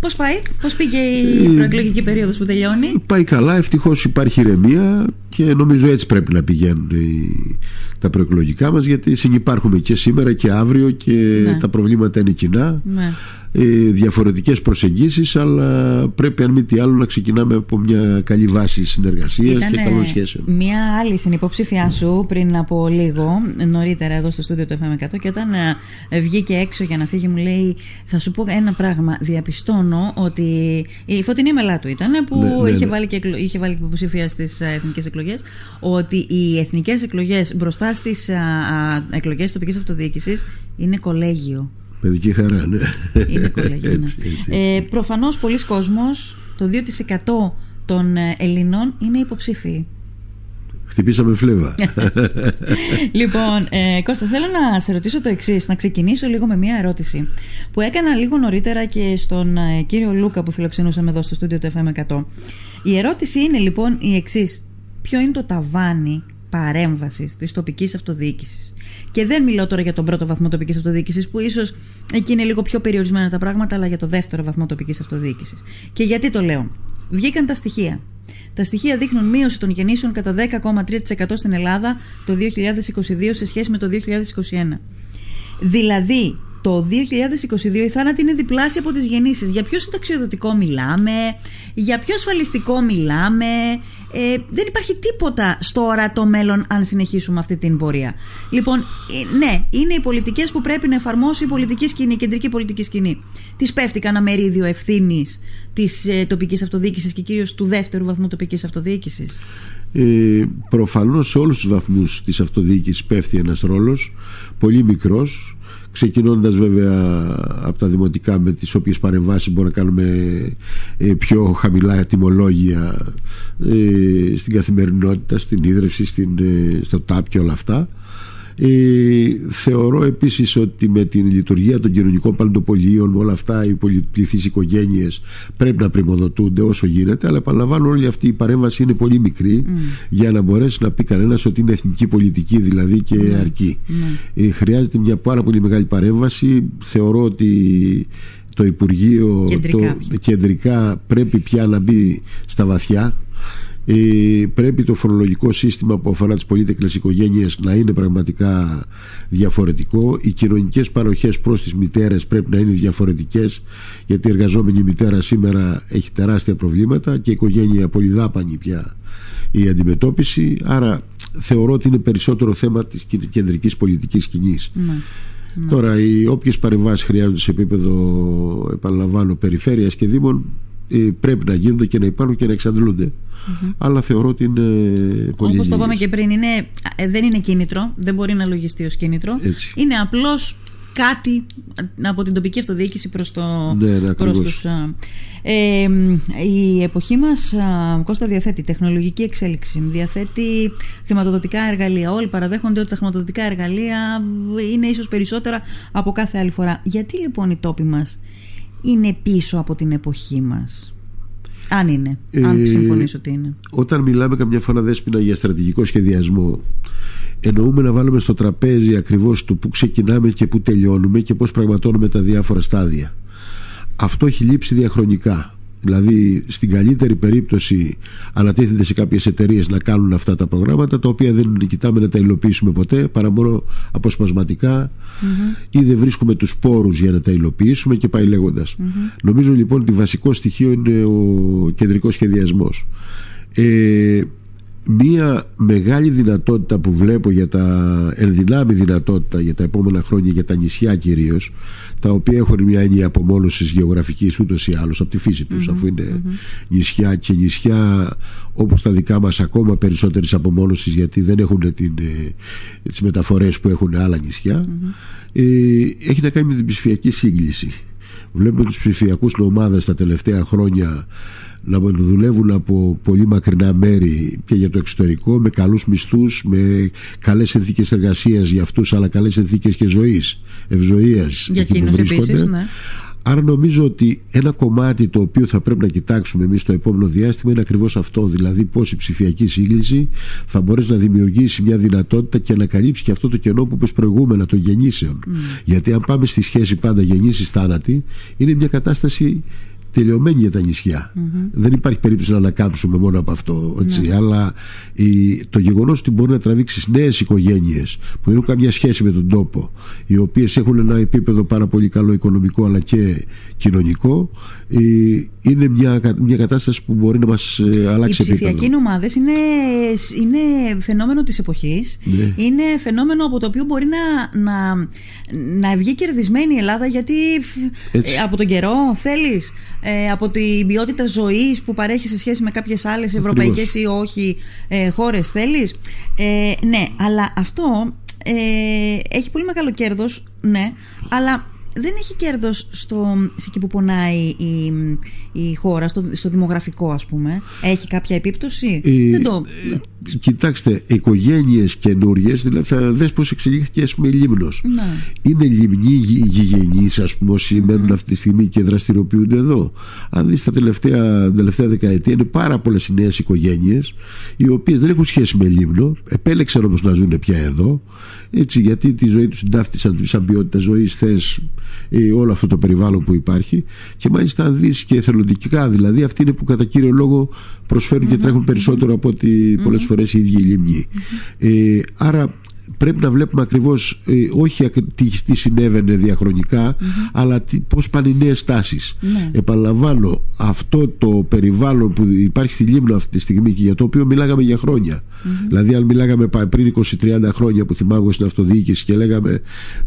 Πώς πάει, πώς πήγε η προεκλογική περίοδος που τελειώνει? Πάει καλά, ευτυχώς υπάρχει ηρεμία και νομίζω έτσι πρέπει να πηγαίνουν τα προεκλογικά μας, γιατί συνυπάρχουμε και σήμερα και αύριο και τα προβλήματα είναι κοινά. Ναι. Διαφορετικές προσεγγίσεις, αλλά πρέπει αν μη τι άλλο να ξεκινάμε από μια καλή βάση συνεργασίας και καλών σχέσεων. Μια άλλη συνυποψήφια σου πριν από λίγο, νωρίτερα εδώ στο στούντιο του FM100, και όταν βγήκε έξω για να φύγει μου λέει, θα σου πω ένα πράγμα, διαπιστώνω ότι η Φωτεινή Μελάτου ήταν που είχε βάλει και υποψήφια στις εθνικές εκλογές, ότι οι εθνικές εκλογές μπροστά στις εκλογές της τοπικής αυτοδιοίκησης είναι κολέγιο. Παιδική χαρά, ναι. Είναι κολέγιο, προφανώς πολλοί κόσμος, το 2% των Ελληνών είναι υποψήφοι. Χτυπήσαμε φλέβα. Λοιπόν, Κώστα, θέλω να σε ρωτήσω το εξής. Να ξεκινήσω λίγο με μια ερώτηση που έκανα λίγο νωρίτερα και στον κύριο Λούκα που φιλοξενούσαμε εδώ στο στούντιο του FM100. Η ερώτηση είναι λοιπόν η εξής. Ποιο είναι το ταβάνι παρέμβασης της τοπικής αυτοδιοίκησης? Και δεν μιλώ τώρα για τον πρώτο βαθμό τοπικής αυτοδιοίκησης, που ίσως εκεί είναι λίγο πιο περιορισμένα τα πράγματα, αλλά για το δεύτερο βαθμό τοπικής αυτοδιοίκησης. Και γιατί το λέω? Βγήκαν τα στοιχεία. Τα στοιχεία δείχνουν μείωση των γεννήσεων κατά 10,3% στην Ελλάδα το 2022 σε σχέση με το 2021. Δηλαδή, το 2022 η θάνατη είναι διπλάσια από τις γεννήσεις. Για ποιο συνταξιοδοτικό μιλάμε, για ποιο ασφαλιστικό μιλάμε? Δεν υπάρχει τίποτα στο ορατό μέλλον αν συνεχίσουμε αυτή την πορεία. Λοιπόν, ναι, είναι οι πολιτικές που πρέπει να εφαρμόσει η πολιτική σκηνή, η κεντρική πολιτική σκηνή. Της πέφτει κανένα μερίδιο ευθύνης της τοπικής αυτοδιοίκησης και κυρίως του δεύτερου βαθμού τοπικής αυτοδιοίκησης? Προφανώς σε όλους τους βαθμούς της αυτοδιοίκησης πέφτει ένας ρόλος, πολύ μικρός, ξεκινώντας βέβαια από τα δημοτικά, με τις οποίες παρεμβάσεις μπορούμε να κάνουμε πιο χαμηλά τιμολόγια στην καθημερινότητα, στην ίδρυυση, στο ΤΑΠ και όλα αυτά. Θεωρώ επίσης ότι με την λειτουργία των κοινωνικών παλαιντοπολίων, όλα αυτά, οι πολυπληθείς οικογένειες πρέπει να πρημοδοτούνται όσο γίνεται, αλλά επαναλαμβάνω, όλη αυτή η παρέμβαση είναι πολύ μικρή για να μπορέσει να πει κανένας ότι είναι εθνική πολιτική δηλαδή και αρκεί. Χρειάζεται μια πάρα πολύ μεγάλη παρέμβαση. Θεωρώ ότι το Υπουργείο κεντρικά πρέπει πια να μπει στα βαθιά. Πρέπει το φορολογικό σύστημα που αφορά τις πολύτεκλες οικογένειες να είναι πραγματικά διαφορετικό. Οι κοινωνικές παροχές προς τις μητέρες πρέπει να είναι διαφορετικές, γιατί η εργαζόμενη μητέρα σήμερα έχει τεράστια προβλήματα και η οικογένεια πολυδάπανη πια η αντιμετώπιση. Άρα θεωρώ ότι είναι περισσότερο θέμα της κεντρικής πολιτικής σκηνής. Τώρα, οι όποιες παρεμβάσεις χρειάζονται σε επίπεδο, επαναλαμβάνω, περιφέρειας και δήμων, πρέπει να γίνονται και να υπάρχουν και να εξαντλούνται. Αλλά θεωρώ ότι είναι πολύ. Όπως το είπαμε και πριν, δεν είναι κίνητρο, δεν μπορεί να λογιστεί ως κίνητρο. Έτσι. Είναι απλώς κάτι από την τοπική αυτοδιοίκηση προς τους. Η εποχή μας, Κώστα, διαθέτει τεχνολογική εξέλιξη, διαθέτει χρηματοδοτικά εργαλεία. Όλοι παραδέχονται ότι τα χρηματοδοτικά εργαλεία είναι ίσως περισσότερα από κάθε άλλη φορά. Γιατί λοιπόν οι τόποι μας είναι πίσω από την εποχή μας? Αν είναι, αν συμφωνήσω ότι είναι. Όταν μιλάμε καμιά φορά, Δέσποινα, για στρατηγικό σχεδιασμό, εννοούμε να βάλουμε στο τραπέζι ακριβώς του που ξεκινάμε και που τελειώνουμε και πώς πραγματώνουμε τα διάφορα στάδια. Αυτό έχει λείψει διαχρονικά. Δηλαδή, στην καλύτερη περίπτωση ανατίθεται σε κάποιες εταιρείες να κάνουν αυτά τα προγράμματα, τα οποία δεν κοιτάμε να τα υλοποιήσουμε ποτέ, παρά μόνο αποσπασματικά, ή δεν βρίσκουμε τους πόρους για να τα υλοποιήσουμε και πάει λέγοντας. Νομίζω λοιπόν ότι βασικό στοιχείο είναι ο κεντρικός σχεδιασμός. Μία μεγάλη δυνατότητα που βλέπω για τα ενδυνάμει δυνατότητα για τα επόμενα χρόνια, για τα νησιά κυρίως, τα οποία έχουν μια έννοια απομόνωσης γεωγραφικής ούτως ή άλλως από τη φύση τους, αφού είναι νησιά, και νησιά όπως τα δικά μας ακόμα περισσότερης απομόνωσης, γιατί δεν έχουν τις μεταφορές που έχουν άλλα νησιά, έχει να κάνει με την ψηφιακή σύγκληση. Βλέπουμε τους ψηφιακούς νομάδες τα τελευταία χρόνια να δουλεύουν από πολύ μακρινά μέρη και για το εξωτερικό, με καλούς μισθούς, με καλές συνθήκες εργασίας για αυτούς, αλλά καλές συνθήκες και ζωής, ευζωίας για εκείνους που βρίσκονται. Άρα νομίζω ότι ένα κομμάτι το οποίο θα πρέπει να κοιτάξουμε εμείς το επόμενο διάστημα είναι ακριβώς αυτό, δηλαδή πώς η ψηφιακή σύγκληση θα μπορέσει να δημιουργήσει μια δυνατότητα και να καλύψει και αυτό το κενό που είπες προηγούμενα των γεννήσεων. Γιατί αν πάμε στη σχέση πάντα γεννήσεις-θάνατοι, είναι μια κατάσταση τελειωμένη για τα νησιά. Δεν υπάρχει περίπτωση να ανακάμψουμε μόνο από αυτό, έτσι. Αλλά το γεγονός ότι μπορεί να τραβήξεις νέες οικογένειες που έχουν καμιά σχέση με τον τόπο, οι οποίες έχουν ένα επίπεδο πάρα πολύ καλό οικονομικό αλλά και κοινωνικό, είναι μια κατάσταση που μπορεί να μας αλλάξει επίπεδο. Οι ψηφιακοί νομάδες είναι φαινόμενο της εποχής. Είναι φαινόμενο από το οποίο μπορεί να βγει κερδισμένη η Ελλάδα, γιατί από τον καιρό θέλεις, από την ποιότητα ζωής που παρέχει σε σχέση με κάποιες άλλες ευρωπαϊκές ή όχι χώρες θέλεις. Ναι, αλλά αυτό έχει πολύ μεγάλο κέρδος, ναι, αλλά δεν έχει κέρδος σε εκεί που πονάει η χώρα, στο δημογραφικό, ας πούμε. Έχει κάποια επίπτωση? Κοιτάξτε, οικογένειες καινούριες, δηλαδή θα δες πώς εξελίχθηκε, ας πούμε, η Λίμνος. Είναι λιμνοί γηγενείς, ας πούμε, όσοι μένουν αυτή τη στιγμή και δραστηριοποιούνται εδώ. Αν δεις τα τελευταία δεκαετία, είναι πάρα πολλές νέες οικογένειες οι οποίες δεν έχουν σχέση με Λίμνο, επέλεξαν όμως να ζουν πια εδώ, έτσι, γιατί τη ζωή τους συντάφτησαν σαν ποιότητα ζωής, όλο αυτό το περιβάλλον που υπάρχει. Και μάλιστα αν δεις και εθελοντικά, δηλαδή αυτοί είναι που κατά κύριο λόγο προσφέρουν και τρέχουν περισσότερο από ότι πολλές φορές οι ίδιοι οι λιμνοί. Άρα πρέπει να βλέπουμε ακριβώς όχι τι συνέβαινε διαχρονικά, αλλά πώς πάνε οι νέες τάσεις. Επαναλαμβάνω, αυτό το περιβάλλον που υπάρχει στη Λίμνο αυτή τη στιγμή και για το οποίο μιλάγαμε για χρόνια, δηλαδή αν μιλάγαμε πριν 20-30 χρόνια που θυμάμαι στην αυτοδιοίκηση και λέγαμε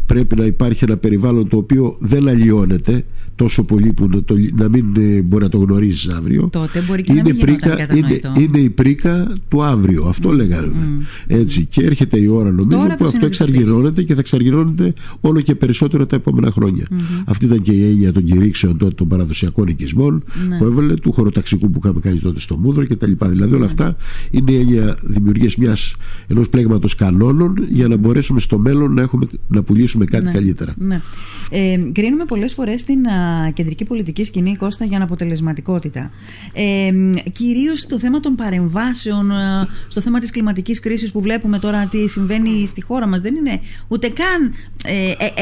πρέπει να υπάρχει ένα περιβάλλον το οποίο δεν αλλοιώνεται τόσο πολύ που να μην μπορεί να το γνωρίζεις αύριο. Τότε μπορεί και να μην γινόταν κατανοητό. Είναι η πρίκα του αύριο, αυτό λέγαμε. Έτσι, και έρχεται η ώρα, νομίζω, τώρα που αυτό εξαργυρώνεται και θα εξαργυρώνεται όλο και περισσότερο τα επόμενα χρόνια. Αυτή ήταν και η έννοια των κηρύξεων τότε των παραδοσιακών οικισμών που έβαλε, του χωροταξικού που είχαμε κάνει τότε στο Μούδρο κτλ. Δηλαδή όλα αυτά είναι η έννοια δημιουργίας ενός πλέγματος κανόνων για να μπορέσουμε στο μέλλον να πουλήσουμε κάτι καλύτερα. Κρίνουμε πολλές φορές την κεντρική πολιτική σκηνή, Κώστα, για αποτελεσματικότητα. Κυρίως στο θέμα των παρεμβάσεων, στο θέμα της κλιματικής κρίσης που βλέπουμε τώρα τι συμβαίνει στη χώρα μας. Δεν είναι ούτε καν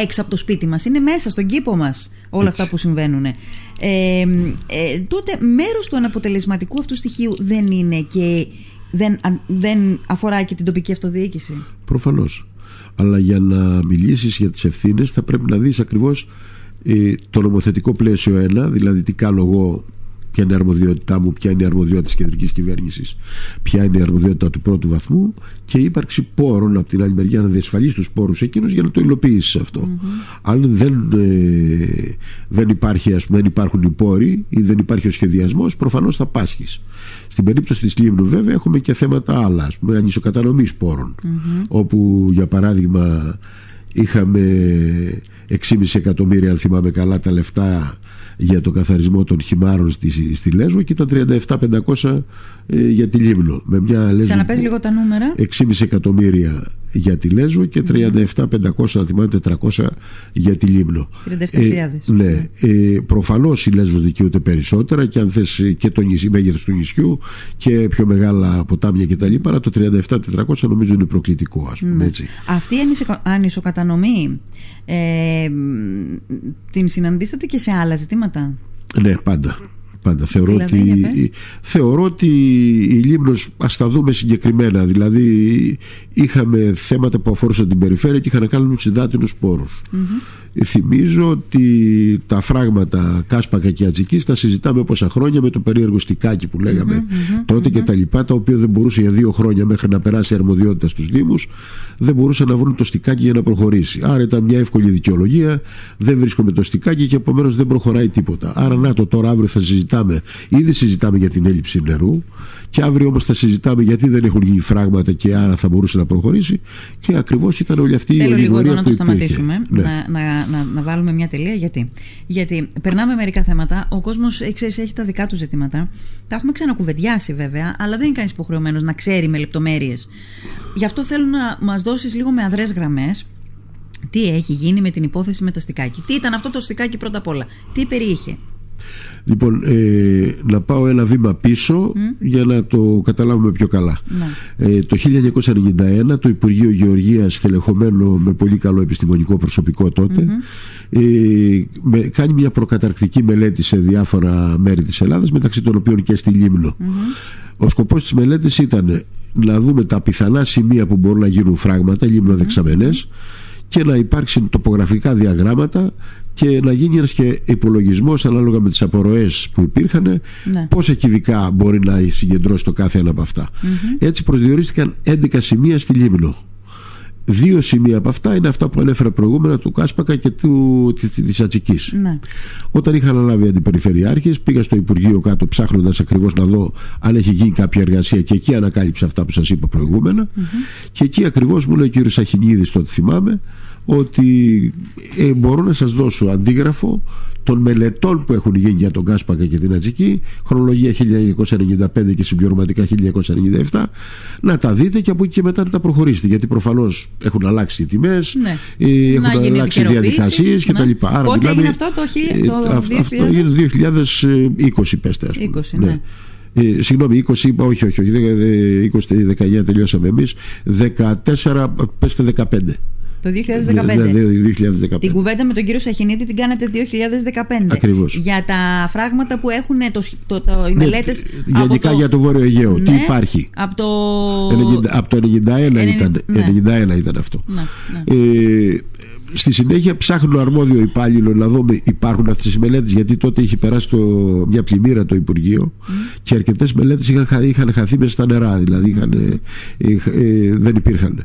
έξω από το σπίτι μας, είναι μέσα στον κήπο μας όλα αυτά που συμβαίνουν. Τότε μέρος του αναποτελεσματικού αυτού στοιχείου δεν είναι και δεν αφορά και την τοπική αυτοδιοίκηση? Προφανώς. Αλλά για να μιλήσεις για τις ευθύνες θα πρέπει να δεις ακριβώς το νομοθετικό πλαίσιο, δηλαδή τι κάνω εγώ, ποια είναι η αρμοδιότητά μου, ποια είναι η αρμοδιότητα της κεντρικής κυβέρνησης, ποια είναι η αρμοδιότητα του πρώτου βαθμού, και η ύπαρξη πόρων από την άλλη μεριά, να διασφαλίσεις τους πόρους εκείνους για να το υλοποιήσεις αυτό. Αν δεν υπάρχει, ας πούμε, δεν υπάρχουν οι πόροι ή δεν υπάρχει ο σχεδιασμός, προφανώς θα πάσχεις. Στην περίπτωση της Λίμνου, βέβαια, έχουμε και θέματα άλλα, ας πούμε, ανισοκατανομής πόρων, όπου για παράδειγμα είχαμε 6,5 εκατομμύρια, αν θυμάμαι καλά, τα λεφτά για το καθαρισμό των χυμάρων στη Λέσβο και ήταν 37.500 για τη Λίμνο. Με μια Λέσβο, ξαναπες λίγο τα νούμερα. 6,5 εκατομμύρια για τη Λέσβο και 37.500, να θυμάμαι, 400 για τη Λίμνο. 37.000. Ναι. Προφανώς η Λέσβος δικαιούται περισσότερα, και αν θες και το μέγεθος του νησιού και πιο μεγάλα ποτάμια κτλ. Αλλά το 37.400 νομίζω είναι προκλητικό, ας πούμε. Έτσι. Αυτή η ανισοκατανομή την συναντήσατε και σε άλλα ζητήματα? Ναι, πάντα. Θεωρώ ότι η Λίμνος, ας τα δούμε συγκεκριμένα, δηλαδή είχαμε θέματα που αφορούσαν την περιφέρεια και είχαν να κάνουν τους υδάτινους πόρους. Θυμίζω ότι τα φράγματα Κάσπακα και Ατσικής τα συζητάμε πόσα χρόνια, με το περίεργο στικάκι που λέγαμε τότε και τα λοιπά, τα οποία δεν μπορούσε για 2 χρόνια, μέχρι να περάσει η αρμοδιότητα στους Δήμους, δεν μπορούσαν να βρουν το στικάκι για να προχωρήσει. Άρα ήταν μια εύκολη δικαιολογία, δεν βρίσκουμε το στικάκι και επομένως δεν προχωράει τίποτα. Άρα να το τώρα, αύριο θα συζητάμε. Ήδη συζητάμε για την έλλειψη νερού, και αύριο όμως θα συζητάμε γιατί δεν έχουν γίνει φράγματα και άρα θα μπορούσε να προχωρήσει. Και ακριβώς ήταν όλη αυτή η ολιγορία που υπήρχε. Να βάλουμε μια τελεία. Γιατί περνάμε μερικά θέματα. Ο κόσμος, ξέρεις, έχει τα δικά του ζητήματα. Τα έχουμε ξανακουβεντιάσει βέβαια, αλλά δεν είναι κανείς υποχρεωμένος να ξέρει με λεπτομέρειες. Γι' αυτό θέλω να μας δώσεις λίγο με αδρές γραμμές τι έχει γίνει με την υπόθεση με τα στικάκι. Τι ήταν αυτό το στικάκι πρώτα απ' όλα, τι περιείχε. Λοιπόν, να πάω ένα βήμα πίσω για να το καταλάβουμε πιο καλά. Το 1991 το Υπουργείο Γεωργίας, στελεχωμένο με πολύ καλό επιστημονικό προσωπικό τότε, κάνει μια προκαταρκτική μελέτη σε διάφορα μέρη της Ελλάδας, μεταξύ των οποίων και στη Λίμνο. Ο σκοπός της μελέτης ήταν να δούμε τα πιθανά σημεία που μπορούν να γίνουν φράγματα, Λίμνο δεξαμενές, και να υπάρξουν τοπογραφικά διαγράμματα και να γίνει ένας και υπολογισμός ανάλογα με τις απορροές που υπήρχαν, πόσα κυβικά μπορεί να συγκεντρώσει το κάθε ένα από αυτά. Έτσι προσδιορίστηκαν 11 σημεία στη Λίμνο. 2 σημεία από αυτά είναι αυτά που ανέφερα προηγούμενα, του Κάσπακα και της Ατσικής. Όταν είχα αναλάβει αντιπεριφερειάρχης, πήγα στο Υπουργείο κάτω ψάχνοντας ακριβώς να δω αν έχει γίνει κάποια εργασία, και εκεί ανακάλυψα αυτά που σας είπα προηγούμενα. Και εκεί ακριβώς μου λέει ο κύριος Αχινίδης, τότε θυμάμαι, ότι μπορώ να σας δώσω αντίγραφο των μελετών που έχουν γίνει για τον Κάσπακα και την Ατσική, χρονολογία 1995 και συμπληρωματικά 1997, να τα δείτε και από εκεί και μετά να τα προχωρήσετε, γιατί προφανώς έχουν αλλάξει οι τιμές, έχουν αλλάξει οι διαδικασίες κτλ. Πότε έγινε αυτό, το 2020 πέστε. 20, ναι. Συγγνώμη, 20 είπα, όχι, 20-19 τελειώσαμε εμείς, 14 πέστε 15. Το 2015. Την κουβέντα με τον κύριο Σαχινίδη την κάνατε 2015. Ακριβώς. Για τα φράγματα που έχουν οι μελέτες. Γενικά για το Βόρειο Αιγαίο. Τι υπάρχει. Από το 1991 ήταν αυτό. Στη συνέχεια ψάχνω αρμόδιο υπάλληλο να δω υπάρχουν αυτές οι μελέτες, γιατί τότε είχε περάσει μια πλημμύρα το Υπουργείο και αρκετές μελέτες είχαν χαθεί μέσα στα νερά, δηλαδή δεν υπήρχαν.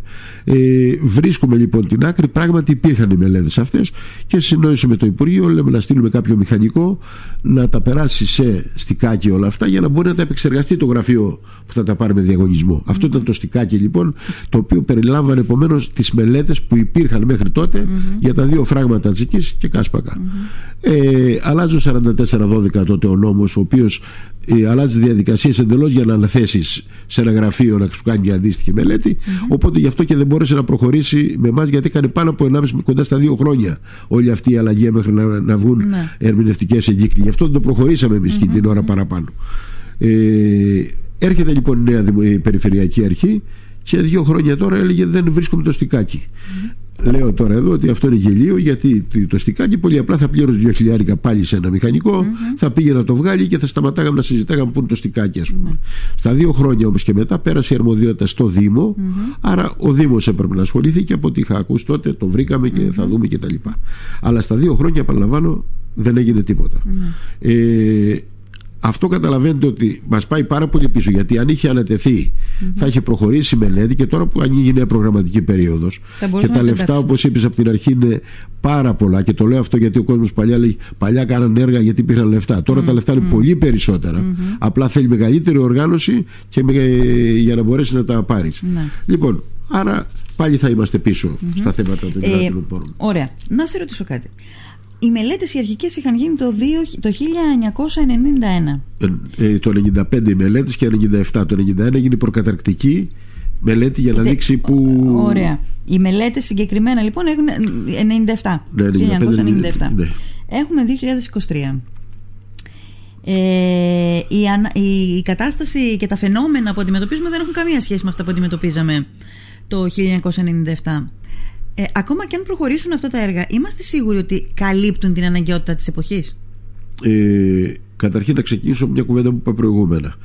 Βρίσκουμε λοιπόν την άκρη, πράγματι υπήρχαν οι μελέτες αυτές και συνεννοήσαμε το Υπουργείο, λέμε να στείλουμε κάποιο μηχανικό να τα περάσει σε στικάκι όλα αυτά για να μπορεί να τα επεξεργαστεί το γραφείο που θα τα πάρει με διαγωνισμό. Αυτό ήταν το στικάκι λοιπόν, το οποίο περιλάμβανε επομένως τις μελέτες που υπήρχαν μέχρι τότε για τα 2 φράγματα Τσικής και Κάσπακα. Αλλάζει ο 4412 τότε ο νόμος, ο οποίος αλλάζει διαδικασίες εντελώς για να αναθέσεις σε ένα γραφείο να σου κάνει μια αντίστοιχη μελέτη. Οπότε γι' αυτό και δεν μπόρεσε να προχωρήσει με εμάς, γιατί έκανε πάνω από 1,5 κοντά στα 2 χρόνια όλη αυτή η αλλαγή μέχρι να βγουν ερμηνευτικές εγκύκλοι. Γι' αυτό δεν το προχωρήσαμε εμείς και την ώρα παραπάνω. Έρχεται λοιπόν η νέα Περιφερειακή Αρχή και 2 χρόνια τώρα έλεγε δεν βρίσκουμε το στικάκι. Λέω τώρα εδώ ότι αυτό είναι γελίο, γιατί το στικάκι πολύ απλά θα πλήρωσε 2.000 πάλι σε ένα μηχανικό, θα πήγε να το βγάλει και θα σταματάγαμε να συζητάγαμε πού είναι το στικάκι, ας πούμε. Στα 2 χρόνια όμως και μετά πέρασε η αρμοδιότητα στο Δήμο, άρα ο Δήμος έπρεπε να ασχοληθεί και από ό,τι είχα ακούσει τότε το βρήκαμε και θα δούμε κτλ. Αλλά στα 2 χρόνια, επαναλαμβάνω, δεν έγινε τίποτα. Αυτό καταλαβαίνετε ότι μας πάει πάρα πολύ πίσω, γιατί αν είχε ανατεθεί θα είχε προχωρήσει η μελέτη και τώρα που ανοίγει η νέα προγραμματική περίοδος και τα λεφτά, όπως είπες από την αρχή, είναι πάρα πολλά, και το λέω αυτό γιατί ο κόσμος παλιά κάνανε έργα γιατί υπήρχαν λεφτά, τώρα τα λεφτά είναι πολύ περισσότερα, απλά θέλει μεγαλύτερη οργάνωση και για να μπορέσει να τα πάρεις. Λοιπόν, άρα πάλι θα είμαστε πίσω στα θέματα των δυνατών πόρων. Ωραία, να σε ρωτήσω κάτι. Οι μελέτες οι αρχικές είχαν γίνει το 1991. Το 1995 οι μελέτες και το 1997. Το 1991 έγινε προκαταρκτική μελέτη για να δείξει που... Ωραία. Οι μελέτες συγκεκριμένα λοιπόν έχουν 1997. Ναι, 1997. Ναι. Έχουμε 2023. Η κατάσταση και τα φαινόμενα που αντιμετωπίζουμε δεν έχουν καμία σχέση με αυτά που αντιμετωπίζαμε το 1997. Ακόμα και αν προχωρήσουν αυτά τα έργα, είμαστε σίγουροι ότι καλύπτουν την αναγκαιότητα της εποχής? Καταρχήν να ξεκινήσω από μια κουβέντα που είπα προηγούμενα.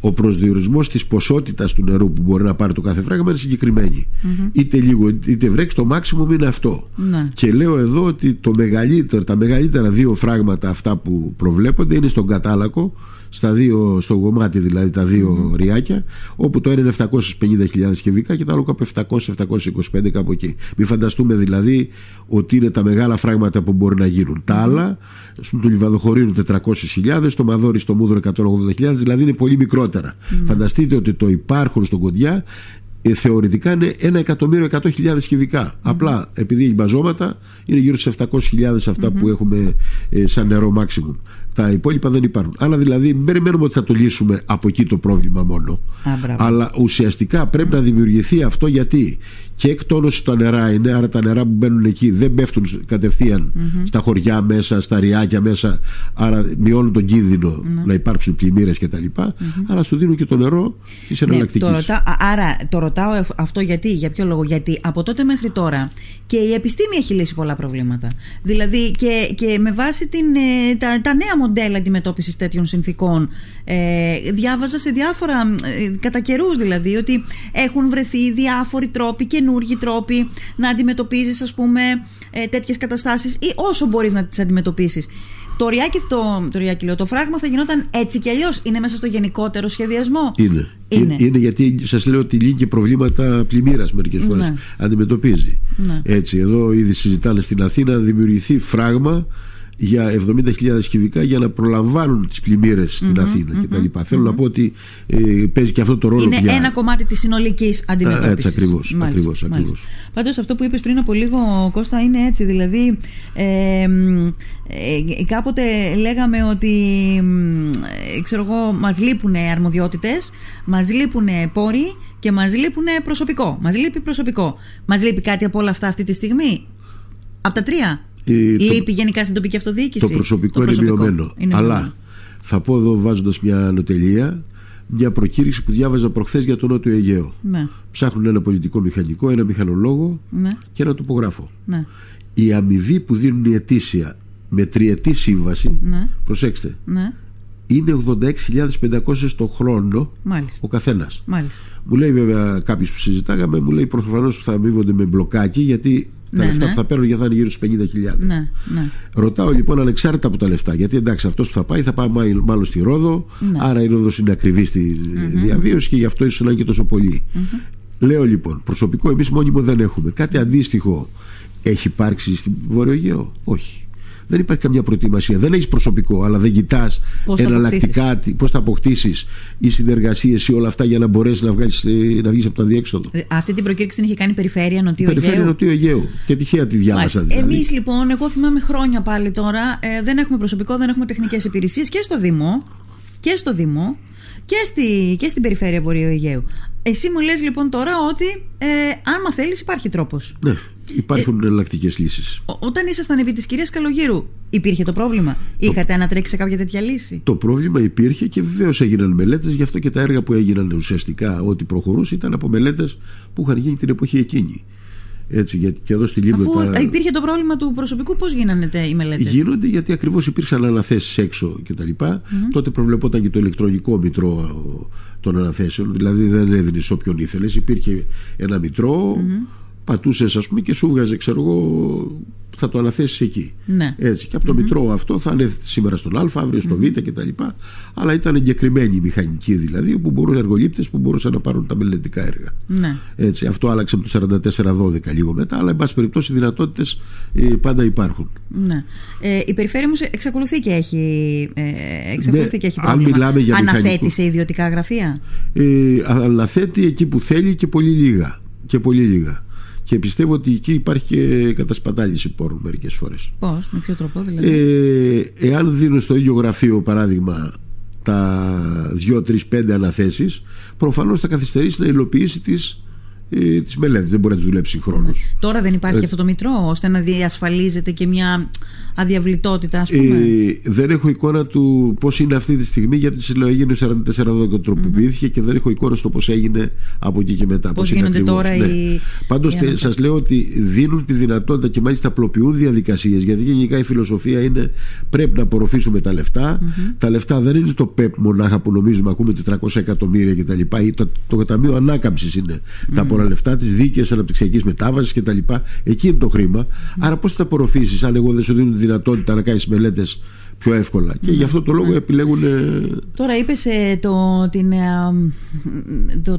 Ο προσδιορισμός της ποσότητας του νερού που μπορεί να πάρει το κάθε φράγμα είναι συγκεκριμένη. Είτε λίγο είτε βρέξει, το maximum είναι αυτό. Και λέω εδώ ότι τα μεγαλύτερα 2 φράγματα αυτά που προβλέπονται είναι στον Καταλάκο, στο κομμάτι δηλαδή τα 2 ριάκια, όπου το ένα είναι 750.000 κυβικά και το άλλο κάπου 700-725, κάπου εκεί. Μην φανταστούμε δηλαδή ότι είναι τα μεγάλα φράγματα που μπορεί να γίνουν. Τα άλλα, του Λιβαδοχωρίνου 400.000, στο Μαδόρι, στο Μούδρο 180.000, δηλαδή είναι πολύ μικρότερα. Φανταστείτε ότι το υπάρχουν στον Κοντιά θεωρητικά είναι 1.100.000 κυβικά. Απλά επειδή έχει μπαζώματα είναι γύρω στις 700.000 αυτά που έχουμε σαν νερό maximum. Τα υπόλοιπα δεν υπάρχουν. Άρα δηλαδή μην περιμένουμε ότι θα το λύσουμε από εκεί το πρόβλημα μόνο. Αλλά ουσιαστικά πρέπει να δημιουργηθεί αυτό, γιατί και εκτόνωση τα νερά είναι. Άρα τα νερά που μπαίνουν εκεί δεν πέφτουν κατευθείαν στα χωριά μέσα, στα ριάκια μέσα. Άρα μειώνουν τον κίνδυνο να υπάρξουν πλημμύρες κτλ. Άρα σου δίνουν και το νερό της εναλλακτικής. Άρα το ρωτάω αυτό γιατί, για ποιο λόγο. Γιατί από τότε μέχρι τώρα και η επιστήμη έχει λύσει πολλά προβλήματα. Δηλαδή και με βάση τα νέα μοντέλα αντιμετώπισης τέτοιων συνθήκων. Διάβαζα σε διάφορα, κατά καιρούς δηλαδή, ότι έχουν βρεθεί διάφοροι τρόποι, καινούργιοι τρόποι να αντιμετωπίζεις, ας πούμε, τέτοιες καταστάσεις ή όσο μπορείς να τις αντιμετωπίσεις. Το φράγμα θα γινόταν έτσι κι αλλιώς. Είναι μέσα στο γενικότερο σχεδιασμό. Είναι γιατί σας λέω ότι λύνει και προβλήματα πλημμύρας μερικές φορές. Ναι. Αντιμετωπίζει. Ναι. Έτσι, εδώ ήδη συζητάνε στην Αθήνα να δημιουργηθεί φράγμα για 70.000 κυβικά για να προλαμβάνουν τις πλημμύρες στην Αθήνα κτλ. Θέλω να πω ότι παίζει και αυτό το ρόλο. Είναι πια ένα κομμάτι της συνολικής αντιμετώπισης. Έτσι ακριβώς. Πάντως αυτό που είπες πριν από λίγο, Κώστα, είναι έτσι. Δηλαδή κάποτε λέγαμε ότι μας λείπουν αρμοδιότητες, μας λείπουν πόροι και μας λείπουν προσωπικό. Μας λείπει κάτι από όλα αυτά αυτή τη στιγμή? Από τα τρία λείπει γενικά στην τοπική αυτοδιοίκηση. Το προσωπικό είναι μειωμένο. Αλλά θα πω εδώ, βάζοντας μια ανωτελεία, μια προκήρυξη που διάβαζα προχθές για το Νότιο Αιγαίο. Ναι. Ψάχνουν ένα πολιτικό μηχανικό, ένα μηχανολόγο και ένα τοπογράφο. Ναι. Η αμοιβή που δίνουν η ετήσια με τριετή σύμβαση, προσέξτε, είναι 86.500 το χρόνο. Μάλιστα. Ο καθένας. Μάλιστα. Μου λέει βέβαια κάποιος που συζητάγαμε, μου λέει προφανώς που θα αμείβονται με μπλοκάκι, γιατί τα λεφτά που θα παίρνουν για θα είναι γύρω στους 50.000. Ρωτάω λοιπόν, ανεξάρτητα από τα λεφτά, γιατί εντάξει, αυτός που θα πάει μάλλον στη Ρόδο, άρα η Ρόδος είναι ακριβή στη διαβίωση και γι' αυτό ίσως να είναι και τόσο πολύ. Λέω λοιπόν, προσωπικό εμείς μόνιμο δεν έχουμε. Κάτι αντίστοιχο έχει υπάρξει στην Βόρειο Αιγαίο? Όχι. Δεν υπάρχει καμιά προετοιμασία. Δεν έχεις προσωπικό, αλλά δεν κοιτάς εναλλακτικά πώς θα αποκτήσεις οι συνεργασίες ή όλα αυτά για να μπορέσεις να βγεις από το αδιέξοδο. Αυτή την προκήρυξη την είχε κάνει η Περιφέρεια Νοτίου Αιγαίου. Και τυχαία τη διάβασα. Δηλαδή. Εμείς λοιπόν, εγώ θυμάμαι χρόνια πάλι τώρα, δεν έχουμε προσωπικό, δεν έχουμε τεχνικές υπηρεσίες και στο Δήμο. Και στην Περιφέρεια Βορείου Αιγαίου. Εσύ μου λες λοιπόν τώρα ότι άμα θέλεις υπάρχει τρόπος. Ναι, υπάρχουν εναλλακτικές λύσεις. Όταν ήσασταν επί της κυρίας Καλογύρου, υπήρχε το πρόβλημα? Είχατε ανατρέξει σε κάποια τέτοια λύση? Το πρόβλημα υπήρχε και βεβαίως έγιναν μελέτες. Γι' αυτό και τα έργα που έγιναν ουσιαστικά, ό,τι προχωρούσε, ήταν από μελέτες που είχαν γίνει την εποχή εκείνη. Έτσι, γιατί και εδώ στη Λίμνο. Αφού υπήρχε το πρόβλημα του προσωπικού, πώς γίνανε οι μελέτες? Γίνονται γιατί ακριβώς υπήρξαν αναθέσεις έξω κτλ. Τότε προβλεπόταν και το ηλεκτρονικό μητρό των αναθέσεων. Δηλαδή δεν έδινες όποιον ήθελες. Υπήρχε ένα μητρό, πατούσες ας πούμε και σου βγάζε, ξέρω εγώ, θα το αναθέσεις εκεί. Ναι. Έτσι. Και από το μητρό αυτό θα είναι σήμερα στον Α, αύριο στον Β κτλ. Αλλά ήταν εγκεκριμένη η μηχανική δηλαδή, όπου μπορούν οι εργολήπτες που μπορούσαν να πάρουν τα μελλοντικά έργα. Ναι. Έτσι. Αυτό άλλαξε από το 44-12 λίγο μετά, αλλά εν πάση περιπτώσει οι δυνατότητες πάντα υπάρχουν. Ναι. Η περιφέρεια μου εξακολουθεί και έχει πρόβλημα. Αναθέτει σε ιδιωτικά γραφεία. Αναθέτει εκεί που θέλει και πολύ λίγα. Και πιστεύω ότι εκεί υπάρχει και κατασπατάληση πόρων μερικές φορές. Πώς, με ποιο τρόπο δηλαδή? Εάν δίνουν στο ίδιο γραφείο, παράδειγμα, τα 2-3-5 αναθέσεις, προφανώς θα καθυστερήσει να υλοποιήσει τις μελέτες. Δεν μπορεί να δουλέψει χρόνος. Τώρα δεν υπάρχει αυτό το μητρό, ώστε να διασφαλίζεται και μια αδιαβλητότητα, ας πούμε. Δεν έχω εικόνα του πώς είναι αυτή τη στιγμή, γιατί σε λέω έγινε το 44-12 τροποποιήθηκε και δεν έχω εικόνα στο πώς έγινε από εκεί και μετά. Πώς γίνονται ακριβώς, τώρα οι. Πάντως σας λέω ότι δίνουν τη δυνατότητα και μάλιστα απλοποιούν διαδικασίες, γιατί γενικά η φιλοσοφία είναι πρέπει να απορροφήσουμε τα λεφτά. Τα λεφτά δεν είναι το ΠΕΠ μονάχα που νομίζουμε, ακούμε 400 εκατομμύρια κτλ. Το Ταμείο Ανάκαμψης είναι τα λεφτά, τις δίκαιες αναπτυξιακής μετάβασης κτλ. Εκεί είναι το χρήμα. Άρα πώς θα τα απορροφήσεις, αν εγώ δεν σου δίνω τη δυνατότητα να κάνεις μελέτες πιο εύκολα? Και γι' αυτό το λόγο επιλέγουν. Τώρα είπες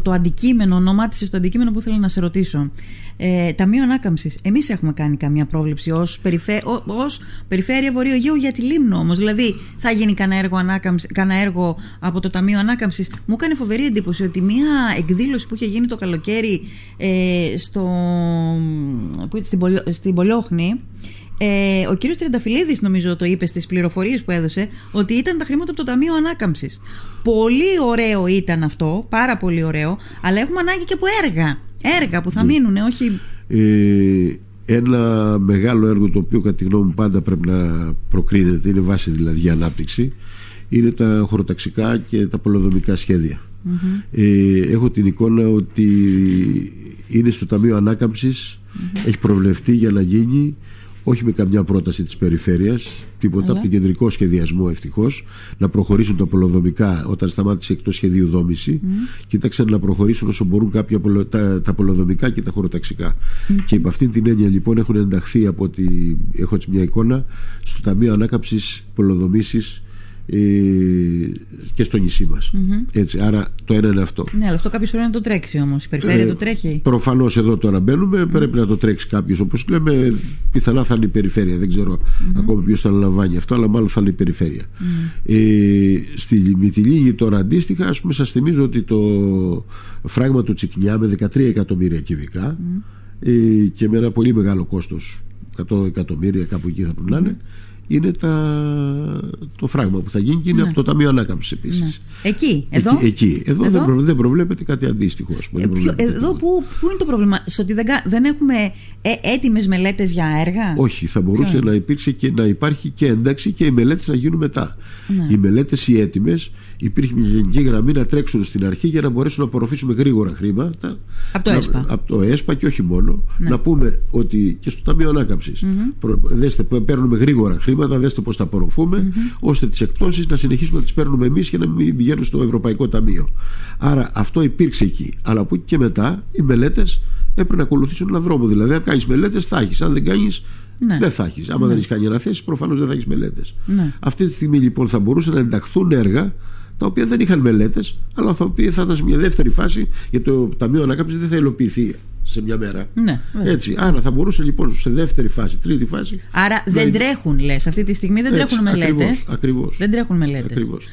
το αντικείμενο, ονομάτισες το αντικείμενο που ήθελα να σε ρωτήσω. Ταμείο Ανάκαμψης. Εμείς έχουμε κάνει καμιά πρόβλεψη ως Περιφέρεια Βορείου Αιγαίου για τη Λίμνο όμως? Δηλαδή θα γίνει κανένα έργο από το Ταμείο Ανάκαμψης? Μου έκανε φοβερή εντύπωση ότι μια εκδήλωση που είχε γίνει το καλοκαίρι στην Πολιόχνη ο κύριος Τρινταφυλλίδης νομίζω το είπε στις πληροφορίες που έδωσε, ότι ήταν τα χρήματα από το Ταμείο Ανάκαμψης. Πολύ ωραίο ήταν αυτό, πάρα πολύ ωραίο, αλλά έχουμε ανάγκη και από έργα. Έργα που θα μείνουν, όχι... Ένα μεγάλο έργο το οποίο κατά τη γνώμη μου πάντα πρέπει να προκρίνεται, είναι βάση δηλαδή ανάπτυξη, είναι τα χωροταξικά και τα πολεοδομικά σχέδια. Mm-hmm. Έχω την εικόνα ότι είναι στο Ταμείο Ανάκαμψης, mm-hmm. έχει προβλεφτεί για να γίνει, όχι με καμιά πρόταση της περιφέρειας, τίποτα, αλλά από τον κεντρικό σχεδιασμό ευτυχώς, να προχωρήσουν τα πολεοδομικά όταν σταμάτησε εκτός σχεδίου δόμηση. Mm-hmm. Κοίταξαν να προχωρήσουν όσο μπορούν κάποια τα πολεοδομικά και τα χωροταξικά. Mm-hmm. Και υπ' αυτήν την έννοια λοιπόν έχουν ενταχθεί, από ότι έχω έτσι μια εικόνα, στο Ταμείο Ανάκαμψης Πολεοδομήσεις και στο νησί μας. Mm-hmm. Έτσι, άρα το ένα είναι αυτό. Ναι, αλλά αυτό κάποιος πρέπει να το τρέξει όμως. Η Περιφέρεια το τρέχει. Προφανώς εδώ τώρα μπαίνουμε, πρέπει να το τρέξει κάποιος. Όπως λέμε, πιθανά θα είναι η Περιφέρεια. Δεν ξέρω ακόμα ποιος θα αναλαμβάνει αυτό, αλλά μάλλον θα είναι η Περιφέρεια. Mm-hmm. Στη Μυτιλήνη τώρα αντίστοιχα, ας πούμε, σας θυμίζω ότι το φράγμα του Τσικνιά με 13 εκατομμύρια κυβικά και με ένα πολύ μεγάλο κόστος, 100 εκατομμύρια κάπου εκεί θα πρέπει να είναι. Είναι το φράγμα που θα γίνει και είναι από το Ταμείο Ανάκαμψης επίσης. Ναι. Εδώ δεν προβλέπεται κάτι αντίστοιχο. Εδώ πού είναι το πρόβλημα, στο ότι δεν έχουμε έτοιμες μελέτες για έργα? Όχι, θα μπορούσε να υπήρξε και να υπάρχει και ένταξη και οι μελέτες να γίνουν μετά. Ναι. Οι μελέτες οι έτοιμες, υπήρχε μια γενική γραμμή να τρέξουν στην αρχή για να μπορέσουν να απορροφήσουμε γρήγορα χρήματα από το ΕΣΠΑ και όχι μόνο. Ναι. Να πούμε ότι και στο Ταμείο Ανάκαμψης παίρνουμε γρήγορα χρήματα. Δέστε πώς τα απορροφούμε, ώστε τις εκπτώσεις να συνεχίσουμε να τις παίρνουμε εμείς και να μην πηγαίνουν στο Ευρωπαϊκό Ταμείο. Άρα αυτό υπήρξε εκεί. Αλλά από εκεί και μετά οι μελέτες έπρεπε να ακολουθήσουν έναν δρόμο. Δηλαδή, αν κάνεις μελέτες, θα έχεις. Αν δεν κάνεις, δεν θα έχεις. Άμα δεν έχεις κάνει αναθέσεις, προφανώς δεν θα έχεις μελέτες. Ναι. Αυτή τη στιγμή λοιπόν θα μπορούσαν να ενταχθούν έργα τα οποία δεν είχαν μελέτες, αλλά τα οποία θα ήταν σε μια δεύτερη φάση, γιατί το Ταμείο Ανάκαμψης δεν θα υλοποιηθεί σε μια μέρα. Ναι, έτσι. Άρα θα μπορούσε λοιπόν σε δεύτερη φάση, τρίτη φάση. Άρα δεν τρέχουν, λες. Αυτή τη στιγμή δεν τρέχουν μελέτες. Ακριβώς. Δεν τρέχουν μελέτες. Ακριβώς.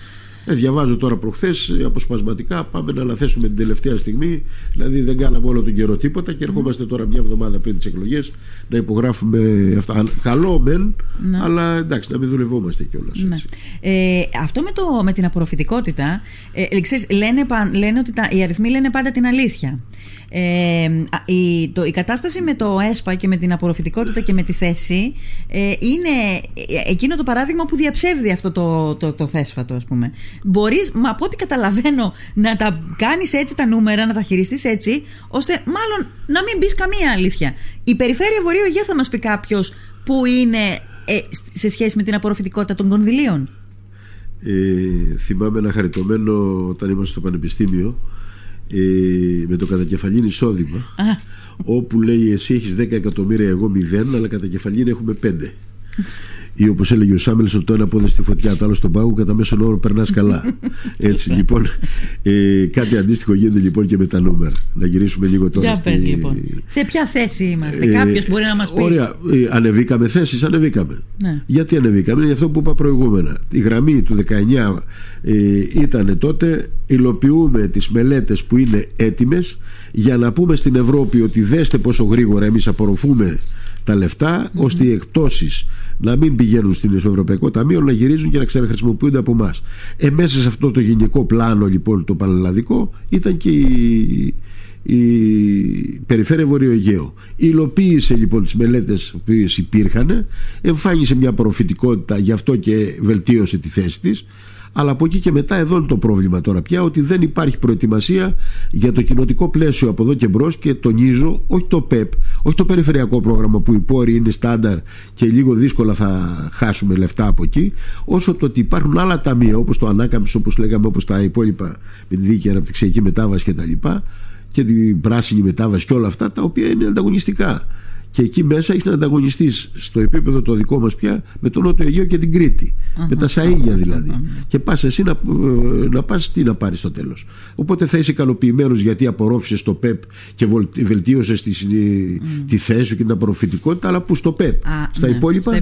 Διαβάζω τώρα προχθές αποσπασματικά, πάμε να αναθέσουμε την τελευταία στιγμή. Δηλαδή δεν κάναμε όλο τον καιρό τίποτα και ερχόμαστε τώρα μια εβδομάδα πριν τις εκλογές να υπογράφουμε αυτά. Καλό μεν, αλλά εντάξει, να μην δουλευόμαστε κιόλας. Ναι. Αυτό με την απορροφητικότητα, ξέρεις, λένε ότι οι αριθμοί λένε πάντα την αλήθεια. Η κατάσταση με το ΕΣΠΑ και με την απορροφητικότητα και με τη θέση είναι εκείνο το παράδειγμα που διαψεύδει αυτό το θέσφατο, ας πούμε. Μπορείς, μα από ό,τι καταλαβαίνω, να τα κάνεις έτσι τα νούμερα, να τα χειριστείς έτσι, ώστε μάλλον να μην μπεις καμία αλήθεια. Η Περιφέρεια Βορείου Αιγαίου θα μας πει κάποιος που είναι σε σχέση με την απορροφητικότητα των κονδυλίων. Θυμάμαι ένα χαριτωμένο όταν ήμασταν στο πανεπιστήμιο, με το κατακεφαλήν εισόδημα, όπου λέει εσύ έχεις 10 εκατομμύρια, εγώ 0, αλλά κατακεφαλήν έχουμε 5. Ή όπως έλεγε ο Σάμελς, ότι το ένα πόδι στη φωτιά, το άλλο στον πάγο, κατά μέσον όρο περνάς καλά. Έτσι λοιπόν, κάτι αντίστοιχο γίνεται λοιπόν και με τα νούμερα. Να γυρίσουμε λίγο τώρα. Για πες λοιπόν. Σε ποια θέση είμαστε, κάποιος μπορεί να μας πει. Ωραία, ανεβήκαμε θέσεις, ανεβήκαμε. Ναι. Γιατί ανεβήκαμε, για αυτό που είπα προηγούμενα. Η γραμμή του 19 ήταν τότε, υλοποιούμε τις μελέτες που είναι έτοιμες για να πούμε στην Ευρώπη ότι δέστε πόσο γρήγορα εμείς απορροφούμε τα λεφτά, ώστε οι εκπτώσεις να μην πηγαίνουν στο Ευρωπαϊκό Ταμείο, να γυρίζουν και να ξαναχρησιμοποιούνται από εμάς. Μέσα σε αυτό το γενικό πλάνο λοιπόν το πανελλαδικό ήταν και η Περιφέρεια Βορείου Αιγαίου. Υλοποίησε λοιπόν τις μελέτες που υπήρχαν, εμφάνισε μια απορροφητικότητα, γι' αυτό και βελτίωσε τη θέση της. Αλλά από εκεί και μετά εδώ είναι το πρόβλημα τώρα πια, ότι δεν υπάρχει προετοιμασία για το κοινοτικό πλαίσιο από εδώ και μπρος. Και τονίζω, όχι το ΠΕΠ, όχι το περιφερειακό πρόγραμμα που οι πόροι είναι στάνταρ και λίγο δύσκολα θα χάσουμε λεφτά από εκεί, όσο το ότι υπάρχουν άλλα ταμεία όπως το ανάκαμψη, όπως λέγαμε, όπως τα υπόλοιπα με τη δίκαιη αναπτυξιακή μετάβαση και τα λοιπά, και την πράσινη μετάβαση και όλα αυτά τα οποία είναι ανταγωνιστικά. Και εκεί μέσα έχεις να ανταγωνιστείς στο επίπεδο το δικό μας πια με τον Νότιο Αιγαίο και την Κρήτη. Με τα σαΐγια δηλαδή. Και πας εσύ να πας τι να πάρεις στο τέλος. Οπότε θα είσαι ικανοποιημένος γιατί απορρόφησες το ΠΕΠ και βελτίωσες τη θέση σου και την απορροφητικότητα, αλλά που στο ΠΕΠ. Στα υπόλοιπα,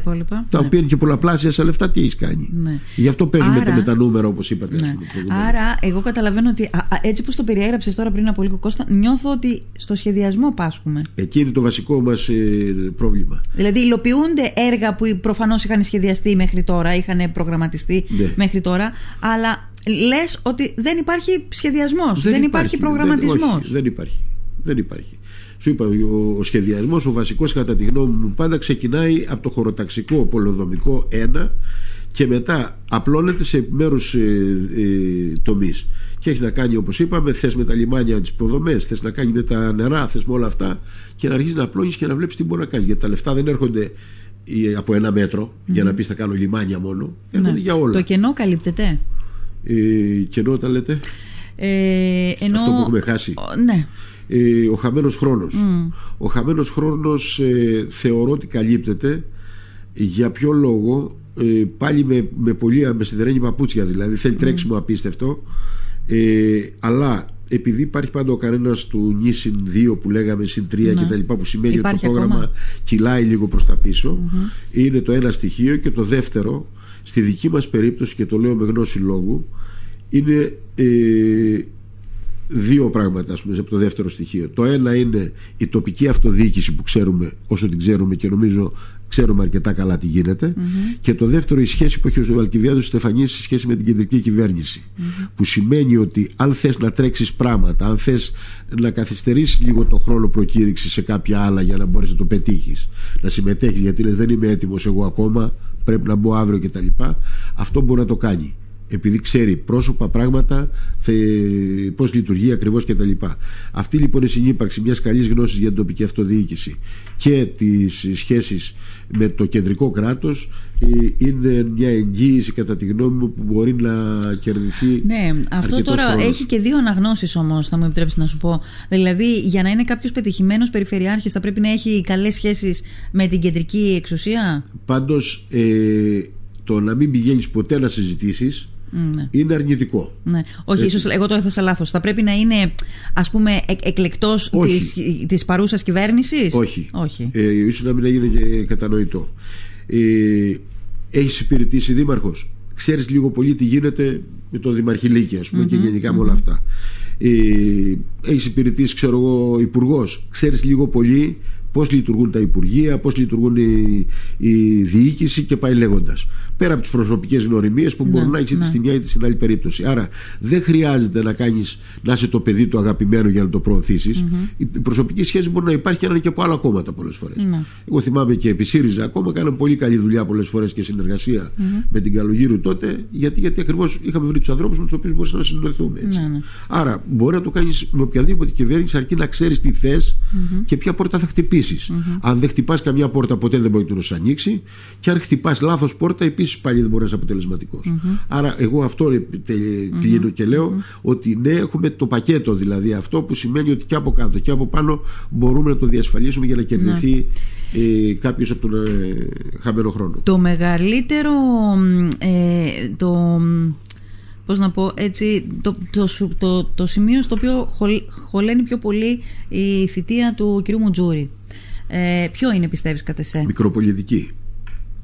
τα οποία είναι και πολλαπλάσια σαν λεφτά, τι έχεις κάνει. Ναι. Γι' αυτό παίζουμε με τα νούμερα όπως είπατε. Ναι. Άρα, εγώ καταλαβαίνω ότι έτσι που το περιέγραψες τώρα πριν από λίγο, Κώστα, νιώθω ότι στο σχεδιασμό πάσχουμε. Εκεί είναι το βασικό μας πρόβλημα. Δηλαδή υλοποιούνται έργα που προφανώς είχαν σχεδιαστεί μέχρι τώρα, είχαν προγραμματιστεί μέχρι τώρα, αλλά λες ότι δεν υπάρχει σχεδιασμός, δεν υπάρχει προγραμματισμός. Όχι, δεν υπάρχει. Σου είπα, ο σχεδιασμός, ο βασικός κατά τη γνώμη μου πάντα ξεκινάει από το χωροταξικό, πολεοδομικό ένα, και μετά απλώνεται σε επιμέρους τομείς. Και έχει να κάνει, όπως είπαμε, θες με τα λιμάνια, τις υποδομές, θες να κάνει με τα νερά, θες με όλα αυτά, και να αρχίσεις να απλώνεις και να βλέπεις τι μπορεί να κάνεις. Γιατί τα λεφτά δεν έρχονται από ένα μέτρο, για να πεις θα κάνω λιμάνια μόνο, έρχονται για όλα. Το κενό καλύπτεται. Κενό τα λέτε. Αυτό που έχουμε χάσει. Ναι. Ο χαμένος χρόνος. Ο χαμένος χρόνος θεωρώ ότι καλύπτεται. Για ποιο λόγο? Πάλι με σιδερένη παπούτσια, δηλαδή θέλει τρέξιμο απίστευτο, αλλά επειδή υπάρχει πάντα ο κανένας του νησιν 2 που λέγαμε, συν 3 κτλ, που σημαίνει υπάρχει ότι το πρόγραμμα κυλάει λίγο προς τα πίσω, είναι το ένα στοιχείο. Και το δεύτερο, στη δική μας περίπτωση, και το λέω με γνώση λόγου, είναι δύο πράγματα, ας πούμε, από το δεύτερο στοιχείο. Το ένα είναι η τοπική αυτοδιοίκηση, που ξέρουμε όσο την ξέρουμε, και νομίζω ξέρουμε αρκετά καλά τι γίνεται. Και το δεύτερο, η σχέση που έχει ο Αλκιβιάδης Στεφανής, η σχέση με την κεντρική κυβέρνηση. Που σημαίνει ότι αν θες να τρέξεις πράγματα, αν θες να καθυστερήσεις λίγο το χρόνο προκήρυξης σε κάποια άλλα για να μπορείς να το πετύχεις, να συμμετέχεις, γιατί λες δεν είμαι έτοιμος εγώ ακόμα, πρέπει να μπω αύριο κτλ. Αυτό μπορεί να το κάνει, επειδή ξέρει πρόσωπα, πράγματα, πώς λειτουργεί ακριβώς κτλ. Αυτή λοιπόν η συνύπαρξη μιας καλής γνώσης για την τοπική αυτοδιοίκηση και τις σχέσεις με το κεντρικό κράτος είναι μια εγγύηση, κατά τη γνώμη μου, που μπορεί να κερδιθεί. Ναι, αυτό τώρα χρόνος. Έχει και δύο αναγνώσεις όμως, θα μου επιτρέψεις να σου πω. Δηλαδή, για να είναι κάποιος πετυχημένος περιφερειάρχης, θα πρέπει να έχει καλές σχέσεις με την κεντρική εξουσία. Πάντως, το να μην πηγαίνεις ποτέ να συζητήσεις είναι αρνητικό. Ναι. Όχι, ίσως εγώ το έθεσα λάθος. Θα πρέπει να είναι, ας πούμε, εκλεκτός της παρούσας κυβέρνησης. Όχι. Ίσως να μην έγινε κατανοητό. Έχεις υπηρετήσει δήμαρχος, ξέρεις λίγο πολύ τι γίνεται με το δημαρχηλίκι, ας πούμε, και γενικά με όλα αυτά. Έχεις υπηρετήσει, ξέρω εγώ, υπουργός, ξέρεις λίγο πολύ πώς λειτουργούν τα υπουργεία, πώς λειτουργούν η διοίκηση και πάει λέγοντας. Πέρα από τις προσωπικές γνωριμίες που μπορούν να έχεις είτε στη μια είτε στην άλλη περίπτωση. Άρα δεν χρειάζεται να είσαι το παιδί του αγαπημένου για να το προωθήσεις. Η προσωπική σχέση μπορεί να υπάρχει και να είναι και από άλλα κόμματα πολλές φορές. Εγώ θυμάμαι και επί ΣΥΡΙΖΑ ακόμα κάναμε πολύ καλή δουλειά πολλές φορές και συνεργασία με την Καλογύρου τότε. Γιατί ακριβώς είχαμε βρει τους ανθρώπους με τους οποίους μπορούσαμε να συνεννοηθούμε. Άρα μπορεί να το κάνεις με οποιαδήποτε κυβέρνηση, αρκεί να ξέρεις τι θες και ποια πόρτα θα χτυπήσεις. Αν δεν χτυπάς καμιά πόρτα, ποτέ δεν μπορεί να σου ανοίξει. Και αν χτυπάς λάθος πόρτα, επίσης πάλι δεν μπορεί να είσαι αποτελεσματικός. Άρα, εγώ αυτό κλείνω και λέω ότι ναι, έχουμε το πακέτο δηλαδή αυτό, που σημαίνει ότι και από κάτω και από πάνω μπορούμε να το διασφαλίσουμε για να κερδιθεί κάποιος από τον χαμένο χρόνο. Το μεγαλύτερο. Πώς να πω, έτσι, το σημείο στο οποίο χωλαίνει πιο πολύ η θητεία του κ. Μουτζούρη. Ποιο είναι, πιστεύεις, κατά σε? Μικροπολιτική.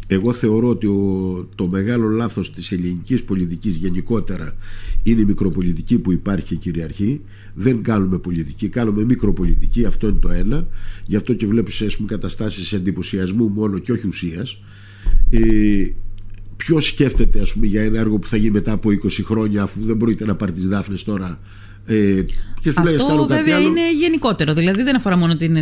Εγώ θεωρώ ότι το μεγάλο λάθος της ελληνικής πολιτικής γενικότερα είναι η μικροπολιτική που υπάρχει και κυριαρχεί. Δεν κάνουμε πολιτική, κάνουμε μικροπολιτική. Αυτό είναι το ένα. Γι' αυτό και βλέπεις, ας πούμε, καταστάσεις εντυπωσιασμού μόνο και όχι ουσίας. Ποιος σκέφτεται, ας πούμε, για ένα έργο που θα γίνει μετά από 20 χρόνια, αφού δεν μπορείτε να πάρει τις δάφνες τώρα. Αυτό βέβαια είναι γενικότερο, δηλαδή δεν αφορά μόνο την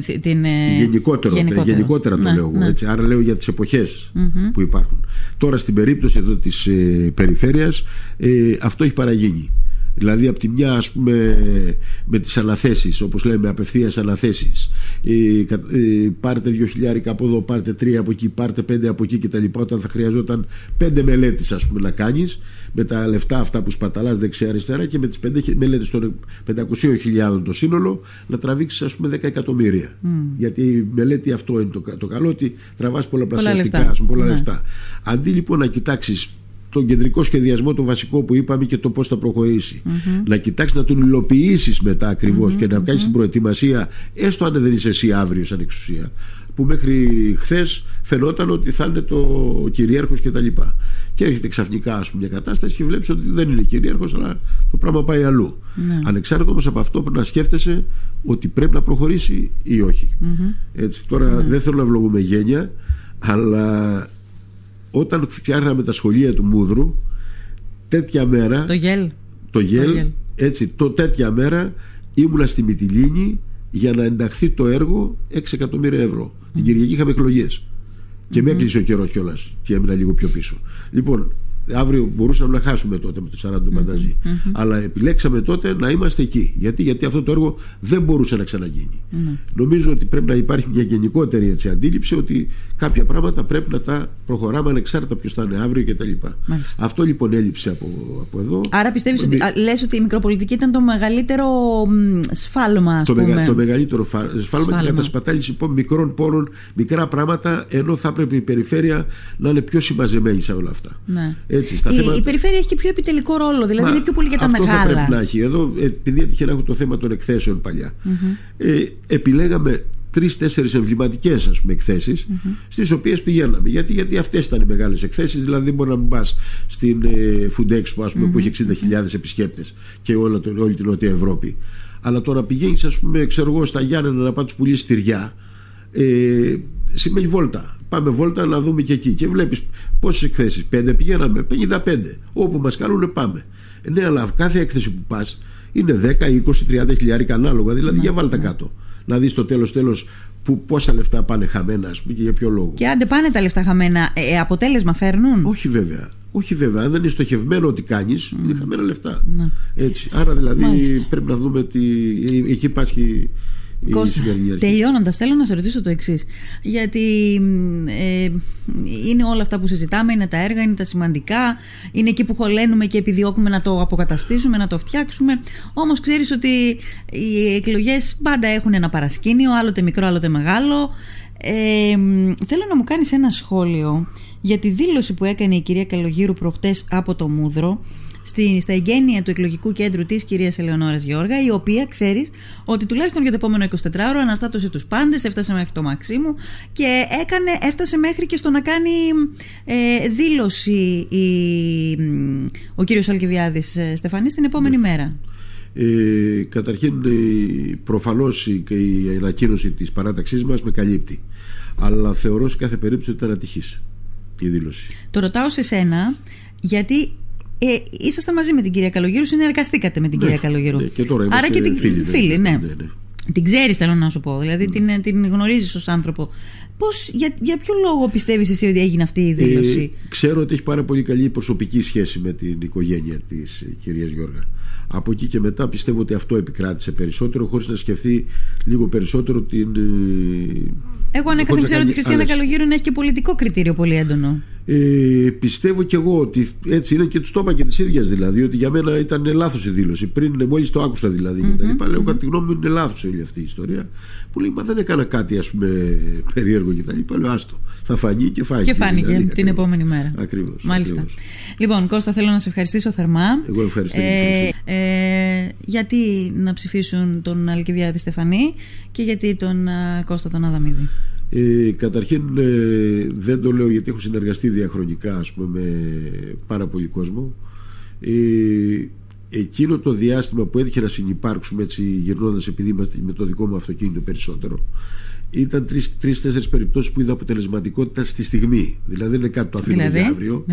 γενικότερα το λέω. Έτσι, άρα λέω για τις εποχές που υπάρχουν. Τώρα στην περίπτωση εδώ της περιφέρειας αυτό έχει παραγίνει. Δηλαδή από τη μια, ας πούμε, με τις αναθέσεις, όπως λέμε, απευθείας αναθέσεις, πάρτε 2.000 από εδώ, πάρτε 3 από εκεί, πάρτε 5 από εκεί κτλ. Όταν θα χρειαζόταν 5 μελέτες, ας πούμε, να κάνεις με τα λεφτά αυτά που σπαταλάς δεξιά-αριστερά, και με τις 5 μελέτες των 500.000 το σύνολο να τραβήξεις, ας πούμε, 10 εκατομμύρια. Γιατί η μελέτη, αυτό είναι το καλό, ότι τραβάς πολλαπλασιαστικά, πολλά λεφτά. Αντί λοιπόν να κοιτάξεις τον κεντρικό σχεδιασμό, το βασικό που είπαμε, και το πώς θα προχωρήσει. Να κοιτάξεις να τον υλοποιήσεις μετά ακριβώς και να κάνεις την προετοιμασία, έστω αν δεν είσαι εσύ αύριο σαν εξουσία, που μέχρι χθες φαινόταν ότι θα είναι το κυρίαρχος κτλ. Και έρχεται ξαφνικά, ας πούμε, μια κατάσταση και βλέπεις ότι δεν είναι κυρίαρχος, αλλά το πράγμα πάει αλλού. Ανεξάρτητα όμως από αυτό, πρέπει να σκέφτεσαι ότι πρέπει να προχωρήσει ή όχι. Mm-hmm. Έτσι, τώρα δεν θέλω να βλογούμε γένεια, αλλά όταν φτιάχναμε τα σχολεία του Μούδρου, τέτοια μέρα το γέλ. Έτσι, τέτοια μέρα ήμουνα στη Μυτιλήνη για να ενταχθεί το έργο 6 εκατομμύρια ευρώ. Την Κυριακή είχαμε εκλογές και με έκλεισε ο καιρός κιόλας και έμεινα λίγο πιο πίσω. Λοιπόν, αύριο μπορούσαμε να χάσουμε τότε με το 40 μανταζί. Αλλά επιλέξαμε τότε να είμαστε εκεί. Γιατί αυτό το έργο δεν μπορούσε να ξαναγίνει. Νομίζω ότι πρέπει να υπάρχει μια γενικότερη, έτσι, αντίληψη ότι κάποια πράγματα πρέπει να τα προχωράμε ανεξάρτητα ποιος θα είναι αύριο κτλ. Αυτό λοιπόν έλειψε από εδώ. Άρα πιστεύεις ότι, λες ότι η μικροπολιτική ήταν το μεγαλύτερο σφάλμα, το μεγαλύτερο σφάλμα και κατασπατάληση μικρών πόρων, μικρά πράγματα, ενώ θα πρέπει η περιφέρεια να είναι πιο συμμαζεμένη σε όλα αυτά. Ναι. Έτσι, η περιφέρεια έχει και πιο επιτελικό ρόλο, δηλαδή είναι πιο πολύ για τα αυτό μεγάλα. Αυτό θα πρέπει να έχει. Εδώ, επειδή έτυχε να έχω το θέμα των εκθέσεων παλιά, επιλέγαμε 3-4 εμβληματικές, ας πούμε, εκθέσεις, στις οποίες πηγαίναμε. Γιατί αυτές ήταν οι μεγάλες εκθέσεις, δηλαδή δεν μπορεί να μην πας στην Food Expo, ας πούμε, που έχει 60.000 επισκέπτες και όλη την Νότια Ευρώπη. Αλλά το να πηγαίνεις, ας πούμε, ξέρω εγώ, στα Γιάννενα να πας πουλήσεις τυριά, σημαίνει βόλτα. Πάμε βόλτα να δούμε και εκεί. Και βλέπεις πόσες εκθέσεις. 5 πηγαίναμε, 55. Όπου μας κάνουνε πάμε. Ναι, αλλά κάθε έκθεση που πας είναι 10, 20, 30 χιλιάρικα ανάλογα. Δηλαδή για βάλτε κάτω. Να δεις το τέλος που πόσα λεφτά πάνε χαμένα, ας πούμε, και για ποιο λόγο. Και άντε πάνε τα λεφτά χαμένα, αποτέλεσμα φέρνουν. Όχι βέβαια. Αν δεν είναι στοχευμένο τι κάνεις, είναι χαμένα λεφτά. Έτσι. Άρα δηλαδή πρέπει να δούμε ότι εκεί πάσχει. Κώστα, τελειώνοντας, θέλω να σε ρωτήσω το εξής. Γιατί είναι όλα αυτά που συζητάμε, είναι τα έργα, είναι τα σημαντικά, είναι εκεί που χωλένουμε και επιδιώκουμε να το αποκαταστήσουμε, να το φτιάξουμε. Όμως ξέρεις ότι οι εκλογές πάντα έχουν ένα παρασκήνιο, άλλοτε μικρό, άλλοτε μεγάλο. Θέλω να μου κάνεις ένα σχόλιο για τη δήλωση που έκανε η κυρία Καλογύρου προχτές από το Μούδρο στα εγγένεια του εκλογικού κέντρου της κυρίας Ελεονόρας Γιώργα, η οποία, ξέρεις, ότι τουλάχιστον για το επόμενο 24ωρο αναστάτωσε τους πάντες, έφτασε μέχρι το Μαξίμου και έφτασε μέχρι και στο να κάνει δήλωση ο κύριος Αλκιβιάδης Στεφανής την επόμενη μέρα. Καταρχήν, προφανώς η ανακοίνωση της παράταξής μας με καλύπτει, αλλά θεωρώ σε κάθε περίπτωση ότι ήταν ατυχής η δήλωση. Το ρωτάω σε σένα γιατί ήσασταν μαζί με την κυρία Καλογύρου, συνεργαστήκατε με την κυρία Καλογύρου. Ναι, και τώρα είμαστε φίλοι. Ναι. Την ξέρεις, θέλω να σου πω. Δηλαδή την γνωρίζεις ως άνθρωπο. Για ποιο λόγο πιστεύεις εσύ ότι έγινε αυτή η δήλωση? Ξέρω ότι έχει πάρα πολύ καλή προσωπική σχέση με την οικογένεια της κυρίας Γιώργα. Από εκεί και μετά πιστεύω ότι αυτό επικράτησε περισσότερο, χωρίς να σκεφτεί λίγο περισσότερο την. Εγώ ανέκαθεν ξέρω ότι η Χριστίνα Καλογύρου έχει και πολιτικό κριτήριο πολύ έντονο. Πιστεύω κι εγώ ότι έτσι είναι και του το είπα και τη ίδια, δηλαδή, ότι για μένα ήταν λάθος η δήλωση. Πριν, μόλις το άκουσα δηλαδή και τα λοιπά, λέω κατά τη γνώμη μου είναι λάθος όλη αυτή η ιστορία. Που λέει, μα δεν έκανα κάτι, ας πούμε, περίεργο και τα λοιπά. Λέω, άστο. Θα φανεί και φάνηκε. Και φάνηκε δηλαδή, την επόμενη μέρα. Ακριβώς. Μάλιστα. Λοιπόν, Κώστα, θέλω να σε ευχαριστήσω θερμά. Εγώ ευχαριστώ. Γιατί να ψηφίσουν τον Αλκιβιάδη Στεφανή και γιατί τον Κώστα τον Αδαμίδη? Καταρχήν δεν το λέω γιατί έχω συνεργαστεί διαχρονικά, ας πούμε, με πάρα πολύ κόσμο. Εκείνο το διάστημα που έτυχε να συνυπάρξουμε, έτσι, γυρνώντας, επειδή είμαστε με το δικό μου αυτοκίνητο περισσότερο, ήταν 3-4 περιπτώσεις που είδα αποτελεσματικότητα στη στιγμή. Δηλαδή δεν είναι κάτι το αφήνουμε για αύριο.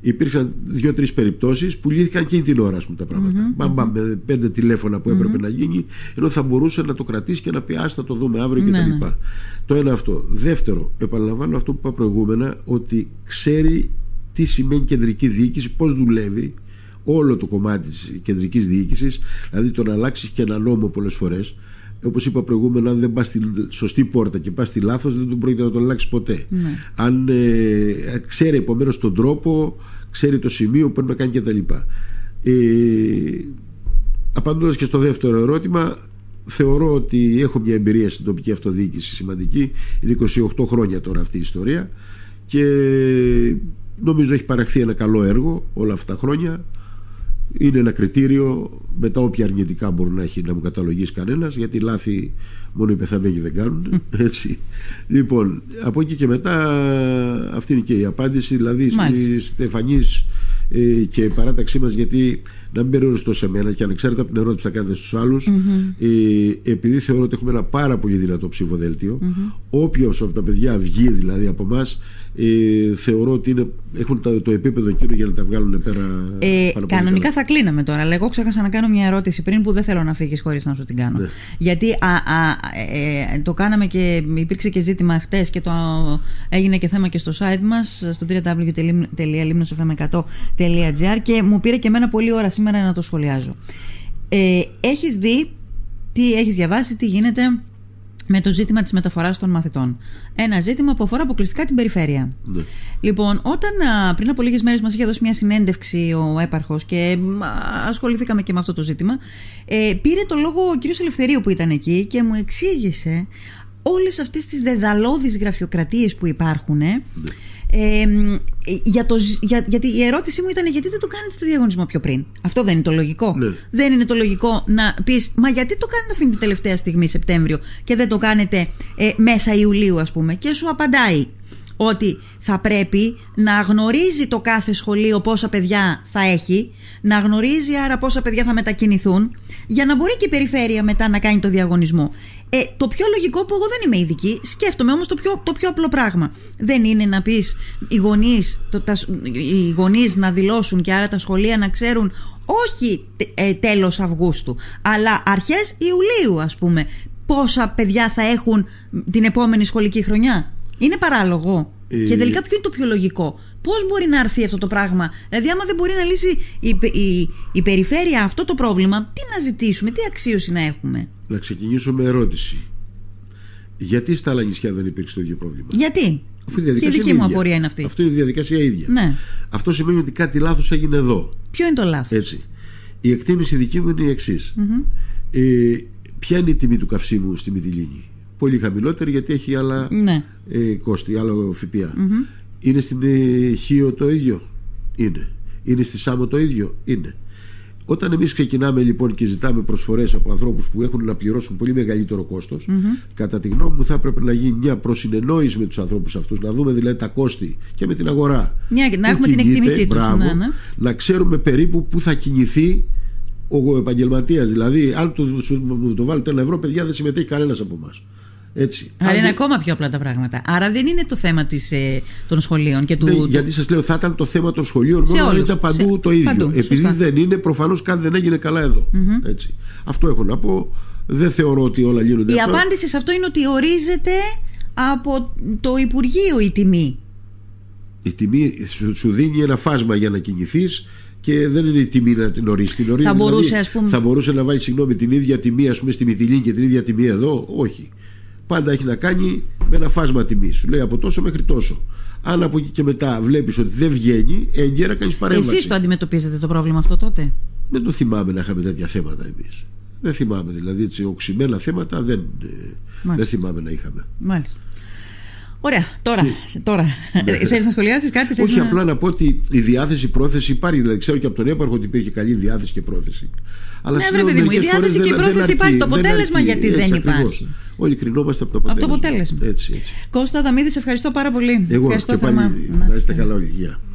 Υπήρξαν 2-3 περιπτώσεις που λύθηκαν και την ώρα, ας πούμε, τα πράγματα. Με 5 τηλέφωνα που έπρεπε να γίνει, ενώ θα μπορούσε να το κρατήσει και να πει άστα το δούμε αύριο κτλ. Το ένα αυτό. Δεύτερο, επαναλαμβάνω αυτό που είπα προηγούμενα, ότι ξέρει τι σημαίνει κεντρική διοίκηση, πώς δουλεύει όλο το κομμάτι της κεντρικής διοίκησης, δηλαδή το να αλλάξεις και ένα νόμο πολλές φορές. Όπως είπα προηγούμενα, αν δεν πας στη σωστή πόρτα και πας στη λάθος, δεν πρόκειται να τον αλλάξεις ποτέ. Ναι. Αν ξέρει επομένως τον τρόπο, ξέρει το σημείο που πρέπει να κάνει κτλ. Απαντώντας και στο δεύτερο ερώτημα, θεωρώ ότι έχω μια εμπειρία στην τοπική αυτοδιοίκηση σημαντική. Είναι 28 χρόνια τώρα αυτή η ιστορία και νομίζω έχει παραχθεί ένα καλό έργο όλα αυτά τα χρόνια. Είναι ένα κριτήριο με τα όποια αρνητικά μπορεί να έχει, να μου καταλογίσει κανένας, γιατί λάθη μόνο οι πεθαμένοι δεν κάνουν. Έτσι. Λοιπόν, από εκεί και μετά αυτή είναι και η απάντηση. Δηλαδή, Στεφανής και η παράταξή μας, γιατί να μην περιοριστώ σε μένα και ανεξάρτητα από την ερώτηση που θα κάνετε στους άλλους, επειδή θεωρώ ότι έχουμε ένα πάρα πολύ δυνατό ψηφοδέλτιο, όποιος από τα παιδιά βγει δηλαδή από εμάς, θεωρώ ότι έχουν το επίπεδο εκείνο για να τα βγάλουν πέρα. Κανονικά πέρα. Θα κλείναμε τώρα, αλλά εγώ ξέχασα να κάνω μια ερώτηση πριν που δεν θέλω να φύγεις χωρίς να σου την κάνω. Ναι. Γιατί το κάναμε και υπήρξε και ζήτημα χτες και το έγινε και θέμα και στο site μας, στο www.limnosfm100.gr, και μου πήρε και εμένα πολλή ώρα σήμερα να το σχολιάζω. Έχεις δει, τι έχεις διαβάσει, τι γίνεται με το ζήτημα της μεταφοράς των μαθητών? Ένα ζήτημα που αφορά αποκλειστικά την περιφέρεια. Ναι. Λοιπόν, όταν πριν από λίγες μέρες μας είχε δώσει μια συνέντευξη ο έπαρχος και ασχοληθήκαμε και με αυτό το ζήτημα, πήρε το λόγο ο κύριος Ελευθερίου που ήταν εκεί και μου εξήγησε όλες αυτές τις δεδαλώδεις γραφειοκρατίες που υπάρχουν. Ναι. Γιατί η ερώτησή μου ήταν, γιατί δεν το κάνετε το διαγωνισμό πιο πριν? Αυτό δεν είναι το λογικό? Ναι. Δεν είναι το λογικό να πεις, μα γιατί το κάνετε αυτή την τελευταία στιγμή Σεπτέμβριο και δεν το κάνετε μέσα Ιουλίου ας πούμε? Και σου απαντάει ότι θα πρέπει να γνωρίζει το κάθε σχολείο πόσα παιδιά θα έχει, να γνωρίζει άρα πόσα παιδιά θα μετακινηθούν, για να μπορεί και η περιφέρεια μετά να κάνει το διαγωνισμό. Το πιο λογικό, που εγώ δεν είμαι ειδική, σκέφτομαι όμως το πιο απλό πράγμα, δεν είναι να πεις οι γονείς να δηλώσουν και άρα τα σχολεία να ξέρουν όχι τέλος Αυγούστου, αλλά αρχές Ιουλίου ας πούμε, πόσα παιδιά θα έχουν την επόμενη σχολική χρονιά? Είναι παράλογο. Και τελικά ποιο είναι το πιο λογικό? Πώς μπορεί να έρθει αυτό το πράγμα? Δηλαδή, άμα δεν μπορεί να λύσει η περιφέρεια αυτό το πρόβλημα, τι να ζητήσουμε, τι αξίωση να έχουμε? Να ξεκινήσω με ερώτηση. Γιατί στα άλλα νησιά δεν υπήρξε το ίδιο πρόβλημα? Γιατί? Αυτή η δική μου απορία είναι αυτή. Αυτό είναι η διαδικασία ίδια. Ναι. Αυτό σημαίνει ότι κάτι λάθος έγινε εδώ. Ποιο είναι το λάθος? Έτσι. Η εκτίμηση δική μου είναι η εξής. Ποια είναι η τιμή του καυσίμου στη Μυτιλήνη? Πολύ χαμηλότερη, γιατί έχει άλλα κόστη, άλλο ΦΠΑ. Είναι στην Χίο το ίδιο? Είναι. Είναι στη Σάμο το ίδιο? Είναι. Όταν εμείς ξεκινάμε λοιπόν και ζητάμε προσφορές από ανθρώπους που έχουν να πληρώσουν πολύ μεγαλύτερο κόστος, κατά τη γνώμη μου θα έπρεπε να γίνει μια προσυνεννόηση με τους ανθρώπους αυτούς, να δούμε δηλαδή τα κόστη και με την αγορά. Να έχουμε την εκτίμησή τους. Να ξέρουμε περίπου πού θα κινηθεί ο επαγγελματίας. Δηλαδή, αν το βάλετε ένα ευρώ, παιδιά, δεν συμμετέχει κανένας από εμάς. Έτσι. Άρα είναι ακόμα πιο απλά τα πράγματα. Άρα δεν είναι το θέμα των σχολείων και του. Ναι, γιατί σας λέω, θα ήταν το θέμα των σχολείων μόνο να ήταν παντού το ίδιο. Παντού, επειδή σωστά. Δεν είναι, προφανώς κάτι δεν έγινε καλά εδώ. Έτσι. Αυτό έχω να πω. Δεν θεωρώ ότι όλα γίνονται. Η απάντηση σε αυτό είναι ότι ορίζεται από το Υπουργείο η τιμή. Η τιμή σου δίνει ένα φάσμα για να κινηθείς. Και δεν είναι η τιμή να την ορίσει. Θα, δηλαδή, θα μπορούσε να βάλει την ίδια τιμή ας πούμε στη Μυτιλήνη και την ίδια τιμή εδώ? Όχι. Πάντα έχει να κάνει με ένα φάσμα τιμή. Σου λέει από τόσο μέχρι τόσο. Αν από εκεί και μετά βλέπεις ότι δεν βγαίνει, έγκαιρα κάνεις παρέμβαση. Εσείς το αντιμετωπίζετε το πρόβλημα αυτό τότε? Δεν το θυμάμαι να είχαμε τέτοια θέματα εμείς. Δεν θυμάμαι δηλαδή, έτσι, οξυμένα θέματα δεν θυμάμαι να είχαμε. Μάλιστα. Ωραία, τώρα. Ναι. Θέλεις να σχολιάσεις κάτι? Όχι, απλά να πω ότι η διάθεση, η πρόθεση υπάρχει. Δηλαδή, ξέρω και από τον έπαρχο ότι υπήρχε καλή διάθεση και πρόθεση. Αλλά ναι, βέβαια, παιδί μου, η διάθεση και η πρόθεση υπάρχει. Το αποτέλεσμα γιατί δεν υπάρχει? Όλοι κρινόμαστε από το αποτέλεσμα. Έτσι. Κώστα Αδαμίδη, ευχαριστώ πάρα πολύ. Εγώ ευχαριστώ. Να είστε καλά όλοι.